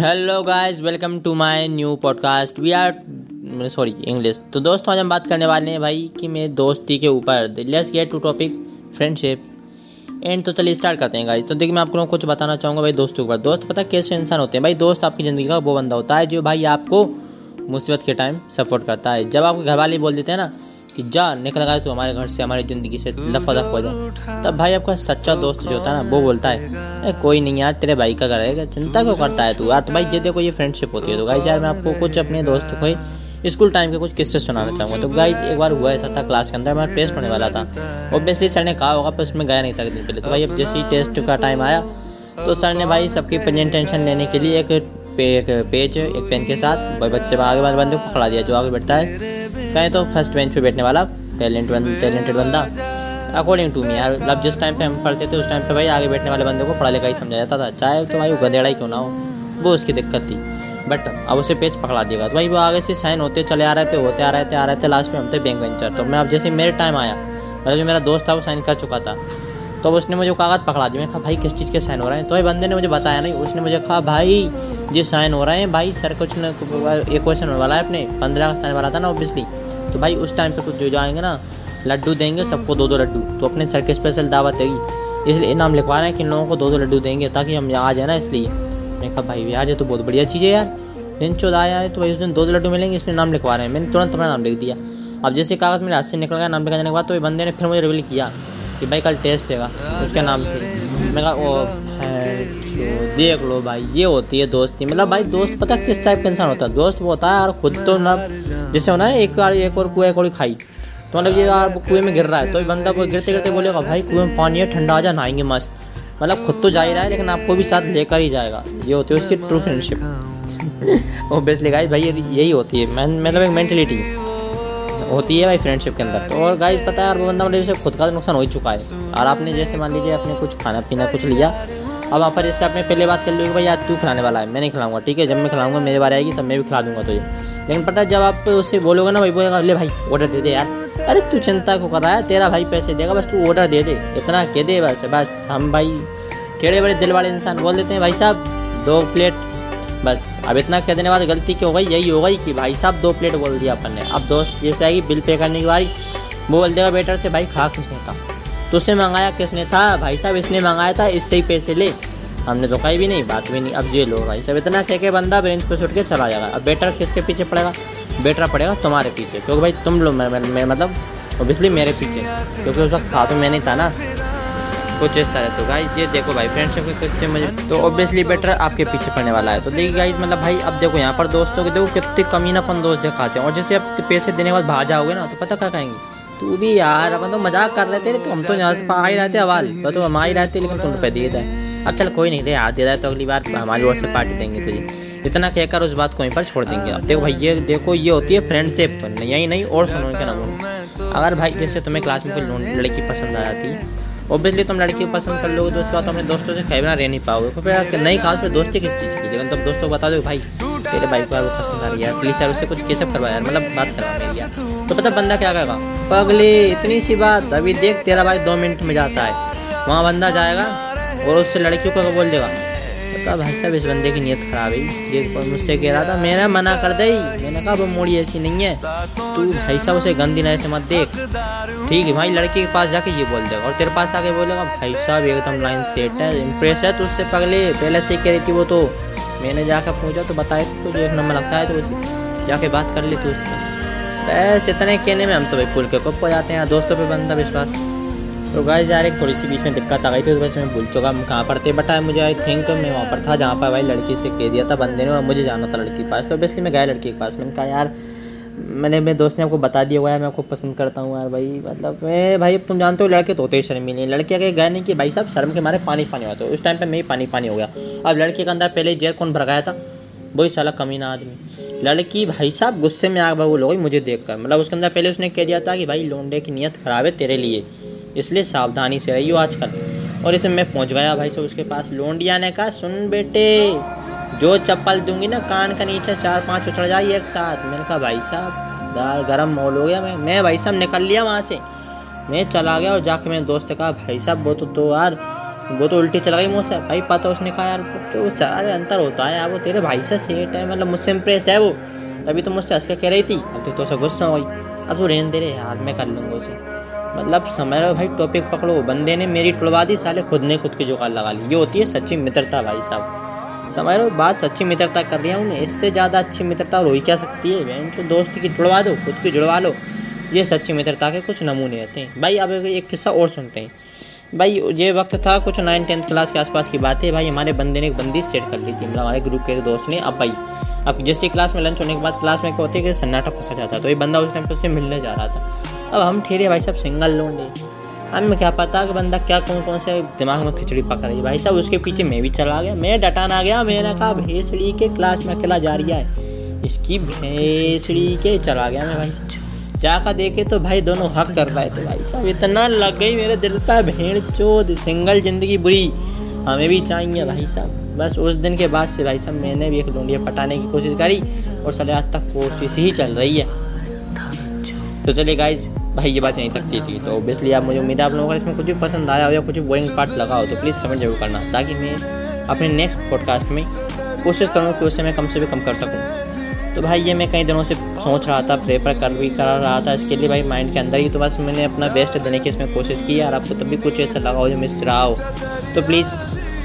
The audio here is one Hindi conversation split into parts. Hello guys, welcome to my new podcast. We are sorry English. तो दोस्तों, आज हम बात करने वाले हैं भाई कि मेरे दोस्ती के ऊपर। Let's get to topic friendship end. तो चलिए स्टार्ट करते हैं गाइस। तो देखिए, मैं आपको कुछ बताना चाहूँगा भाई दोस्तों के ऊपर। दोस्त पता कैसे इंसान होते हैं भाई। दोस्त आपकी ज़िंदगी का वो बंदा होता है जो भाई आपको मुसीबत के टाइम सपोर्ट करता है। जब आपके घर वाले बोल देते हैं ना कि जा निकल गए तो हमारे घर से, हमारी ज़िंदगी से लफा दफ हो जाए, तब भाई आपका सच्चा दोस्त जो होता है ना वो बोलता है कोई नहीं यार, तेरे भाई का करेगा, चिंता क्यों करता है तू यार। तो भाई ये देखो, ये फ्रेंडशिप होती है। तो गाइस यार, मैं आपको कुछ अपने दोस्त को स्कूल टाइम के कुछ किस्से सुनाना चाहूँगा। तो गाइस एक बार हुआ ऐसा था, क्लास के अंदर हमारा टेस्ट होने वाला था। ऑब्वियसली सर ने कहा होगा पर उसमें गया नहीं था दिन पहले। तो भाई अब जैसे ही टेस्ट का टाइम आया तो सर ने भाई सबकी प्रेजेंटेशन लेने के लिए एक पेन के साथ बच्चे आगे वाले बंदे को खड़ा दिया जो आगे बैठता है। कहें तो फर्स्ट बेंच पे बैठने वाला टैलेंटेड बंदा अकॉर्डिंग टू मी यार। मतलब जिस टाइम पे हम पढ़ते थे उस टाइम पे भाई आगे बैठने वाले बंदे को पढ़ा लिखा ही समझा जाता था, चाहे तो भाई वो गधेड़ा ही क्यों ना हो, वो उसकी दिक्कत थी। बट अब उसे पेज पकड़ा देगा तो भाई वो आगे से साइन होते चले आ रहे थे, होते आ रहे थे। लास्ट में हम थे बैंक वेंचर। तो मैं अब जैसे मेरे टाइम आया, मतलब जो मेरा दोस्त था वो साइन कर चुका था। तो उसने मुझे कागज़ पकड़ा दिया। मैं कहा भाई किस चीज़ के साइन हो रहे हैं। तो भाई बंदे ने मुझे बताया नहीं। उसने मुझे कहा भाई ये साइन हो रहे हैं भाई, सर कुछ न एक क्वेश्चन होने वाला है, अपने 15 का साइन वाला था ना ऑब्वियसली। तो भाई उस टाइम पे कुछ जो जाएंगे ना लड्डू देंगे सबको 2-2 लड्डू। तो अपने सर की स्पेशल दावत देगी, इसलिए नाम लिखवा रहे हैं कि इन लोगों को 2-2 लड्डू देंगे ताकि हम आ जाए ना। इसलिए मैं कहा भाई यार ये तो बहुत बढ़िया चीज़ है यार, इंचो आया है तो भाई उस दिन 2-2 लड्डू मिलेंगे इसलिए नाम लिखवा रहे हैं। मैंने तुरंत अपना नाम लिख दिया। अब जैसे कागज़ मेरे हाथ से निकल गया नाम लिखा जाने के बाद, तो ये बंदे ने फिर मुझे रिवील किया कि भाई कल टेस्ट देगा, उसका नाम थे। मैं कहा ओ देख लो भाई, ये होती है दोस्ती। मतलब भाई दोस्त पता किस टाइप का इंसान होता है। दोस्त वो होता है और ख़ुद तो ना जैसे होना है एक और कुएँ कोई खाई। तो मतलब ये यार कुएँ में गिर रहा है तो बंदा कोई गिरते गिरते बोलेगा भाई कुएँ में पानी है, ठंडा आ जा, नहाएंगे मस्त। मतलब खुद तो जा ही रहा है लेकिन आपको भी साथ लेकर ही जाएगा। ये होती है उसकी ट्रू फ्रेंडशिप। ऑब्वियसली गाइस भाई यही होती है, मतलब एक मेंटेलिटी होती है भाई फ्रेंडशिप के अंदर। तो और गाइस पता है यार वो बंदा मतलब जैसे खुद का नुकसान हो ही चुका है और आपने जैसे मान लीजिए आपने कुछ खाना पीना कुछ लिया। अब वहाँ पर जैसे आपने पहले बात कर ली कि भाई यार तू खिलाने वाला है, मैं नहीं खिलाऊंगा, ठीक है, जब मैं खिलाऊंगा मेरी बारी आएगी तब मैं भी खिला दूंगा तुझे। लेकिन पता है जब आप उससे बोलोगे ना भाई, बोलेगा ले भाई ऑर्डर दे दे यार, अरे तू चिंता क्यों कर रहा है, तेरा भाई पैसे देगा, बस तू ऑर्डर दे दे, इतना कह दे बस बस। हम भाई टेढ़े बड़े दिल वाले इंसान बोल देते हैं भाई साहब 2 प्लेट बस। अब इतना कह देने बाद गलती क्या हो गई, यही हो गई कि भाई साहब 2 प्लेट बोल दिया अपन ने। अब दोस्त जैसे आएगी बिल पे करने की बारी, वो बोल देगा वेटर से भाई खा किसने था, तो उससे मंगाया किसने था, भाई साहब इसने मंगाया था, इससे ही पैसे ले, हमने तो कही भी नहीं बात भी नहीं। अब ये लो भाई साहब, इतना कह के बंदा बेंच पर छुट के चला जाएगा। अब वेटर किसके पीछे पड़ेगा, वेटर पड़ेगा तुम्हारे पीछे, क्योंकि भाई तुम लोग मतलब ऑब्वियसली मेरे पीछे, क्योंकि उस वक्त खा तो मैंने था ना, कुछ इस तरह। तो गाइस ये देखो भाई फ्रेंडशिप के किस्से मुझे। तो ऑब्वियसली बेटर आपके पीछे पड़ने वाला है। तो देखिए गाइस मतलब भाई अब देखो यहाँ पर दोस्तों के देखो कितने कमीनापन दोस्त दिखाते हैं। और जैसे आप पैसे देने के बाद बाहर जाओगे ना तो पता क्या कहेंगे, तू भी यार अपन तो मजाक कर रहे थे, तो हम तो यहाँ से आ ही रहे थे, आवाज तो हम आ ही रहे थे, लेकिन तुम रुपये दे दें। अब चल कोई नहीं दे यार, दे रहा है तो अगली बार हमारी ओर से पार्टी देंगे तुझे, इतना कहकर उस बात को यहीं पर छोड़ देंगे। अब देखो भाई ये होती है फ्रेंडशिप। यही नहीं और सुनो क्या नाम, अगर भाई जैसे तुम्हें क्लास में कोई लड़की पसंद आ जाती है, ऑब्वियसली तुम लड़की को पसंद कर लोगे तो उसके बाद तुम अपने दोस्तों से कहीं बिना रह नहीं पाओगे, क्योंकि नहीं खास पर दोस्ती किस चीज़ की। लेकिन तुम दोस्तों को बता दो भाई तेरे भाई को वो पसंद आ रही है, प्लीज़ यार उससे कुछ कैचअप करवा यार, मतलब बात करवा मेरी यार। तो पता बंदा क्या करेगा, पगले इतनी सी बात, अभी देख तेरा भाई 2 मिनट में जाता है। वहाँ बंदा जाएगा और उससे लड़कियों को बोल देगा पता भाई साहब इस बंदे की नीयत ख़राब है, मुझसे कह रहा था, मैंने मना कर दी, मैंने कहा वो मोड़ी ऐसी नहीं है, तू भाई साहब उसे गंदी नजर से मत देख, ठीक है भाई। लड़की के पास जाके ये बोल देगा और तेरे पास आके बोलेगा भाई साहब एकदम लाइन सेट है, इम्प्रेस है तो उससे, पगले पहले से कह रही थी वो, तो मैंने जाकर पूछा तो बताया तो जो एक नंबर लगता है तो उसे जाके बात कर ली तो उससे। बस इतने कहने में हम तो भाई पुल के कप हो जाते हैं, दोस्तों पर बनता विश्वास। तो गाइस यार एक थोड़ी सी बीच में दिक्कत आ गई थी तो वैसे मैं भूल चुका हम कहाँ पर थे, बट मुझे आई थिंक मैं वहाँ पर था जहाँ पर भाई लड़की से कह दिया था बंदे ने और मुझे जाना था लड़की के पास। तो ऑब्वियसली मैं गया लड़की के पास। मैंने कहा यार मेरे दोस्त ने आपको बता दिया हुआ है मैं आपको पसंद करता हूँ यार भाई, मतलब मैं भाई तुम जानते हो लड़के तो होते ही शर्मीले, लड़के आगे गए नहीं कि भाई साहब शर्म के मारे पानी हुआ, तो उस टाइम पर मैं ही पानी हो गया। अब लड़के के अंदर पहले जेल कौन भर गया था, वही साला कमीना आदमी। लड़की भाई साहब गुस्से में आग बबूल हो गई मुझे देखकर, मतलब उसके अंदर पहले उसने कह दिया था कि भाई लोंडे की नीयत ख़राब है तेरे लिए, इसलिए सावधानी से रहियो आजकल। और इसमें मैं पहुंच गया भाई साहब उसके पास। लोंडिया ने कहा सुन बेटे जो चप्पल दूंगी ना कान का नीचे 4-5 उछड़ जाए एक साथ। मैंने कहा भाई साहब दाल गरम माहौल हो गया। मैं भाई साहब निकल लिया वहाँ से, मैं चला गया और जाके मैंने दोस्त से कहा भाई साहब वो तो यार वो तो उल्टी चला गई मुझसे भाई, पता उसने कहा यार तो सारे अंतर होता है यार, वो तेरे भाई से सेट है, मतलब मुझसे इम्प्रेस है वो, तभी तो मुझसे हंस के कह रही थी। अब तो उसे गुस्सा हुई, अब तो रहने दे रहे यार, मैं कर लूँगा उसे, मतलब समझ रहे भाई। टॉपिक पकड़ो, बंदे ने मेरी टुड़वा दी साले, खुद ने खुद की जुगाड़ लगा ली। ये होती है सच्ची मित्रता भाई साहब, समझ रहे हो बात, सच्ची मित्रता कर रही है उन्हें, इससे ज़्यादा अच्छी मित्रता और हो ही क्या सकती है। बहन तो दोस्त की टुड़वा दो, खुद की जुड़वा लो, ये सच्ची मित्रता के कुछ नमूने रहते हैं भाई। अब एक किस्सा और सुनते हैं भाई। ये वक्त था कुछ 9th-10th क्लास के आसपास की बात है भाई। हमारे बंदे ने एक बंदी सेट कर ली थी, मतलब हमारे ग्रुप के एक दोस्त ने। अब भाई अब जैसे क्लास में लंच होने के बाद क्लास में क्या होती है कि सन्नाटा फंसा जाता, तो ये बंदा उस टाइम पर उससे मिलने जा रहा था। अब हम ठहरे भाई साहब सिंगल लोंडे, हमें क्या पता कि बंदा क्या कौन कौन से दिमाग में खिचड़ी पका रही है भाई साहब। उसके पीछे मैं भी चला गया, मैं डटान आ गया, मैंने कहा भेसड़ी के क्लास में अकेला जा रही है इसकी भेसड़ी के, चला गया मैं भाई साहब। जाकर देखे तो भाई दोनों हक कर रहे थे भाई साहब, इतना लग गई मेरे दिल पर भेड़ चोद, सिंगल ज़िंदगी बुरी हमें भी चाहिए भाई साहब। बस उस दिन के बाद से भाई साहब मैंने भी एक डोंडिया पटाने की कोशिश करी और साले आज तक कोशिश ही चल रही है। तो चलिए गाइस भाई ये बात यहीं तक थी। तो ऑब्वियसली आप मुझे उम्मीद है आप लोगों को इसमें कुछ भी पसंद आया हो या कुछ बोरिंग पार्ट लगा हो तो प्लीज़ कमेंट जरूर करना, ताकि मैं अपने नेक्स्ट पॉडकास्ट में कोशिश करूँ कि उससे मैं कम से भी कम कर सकूँ। तो भाई ये मैं कई दिनों से सोच रहा था, प्रेपर कर भी करा रहा था इसके लिए भाई माइंड के अंदर ही, तो बस मैंने अपना बेस्ट देने की इसमें कोशिश की। और आपको तब भी कुछ ऐसा लगा हो जो मिस रहा हो तो प्लीज़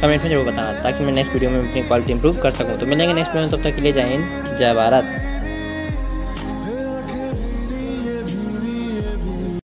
कमेंट में जरूर बताना, ताकि मैं नेक्स्ट वीडियो में अपनी क्वालिटी इंप्रूव कर सकूँ। तो मिलेंगे नेक्स्ट वीडियो में, तब तक के लिए जय हिंद जय भारत।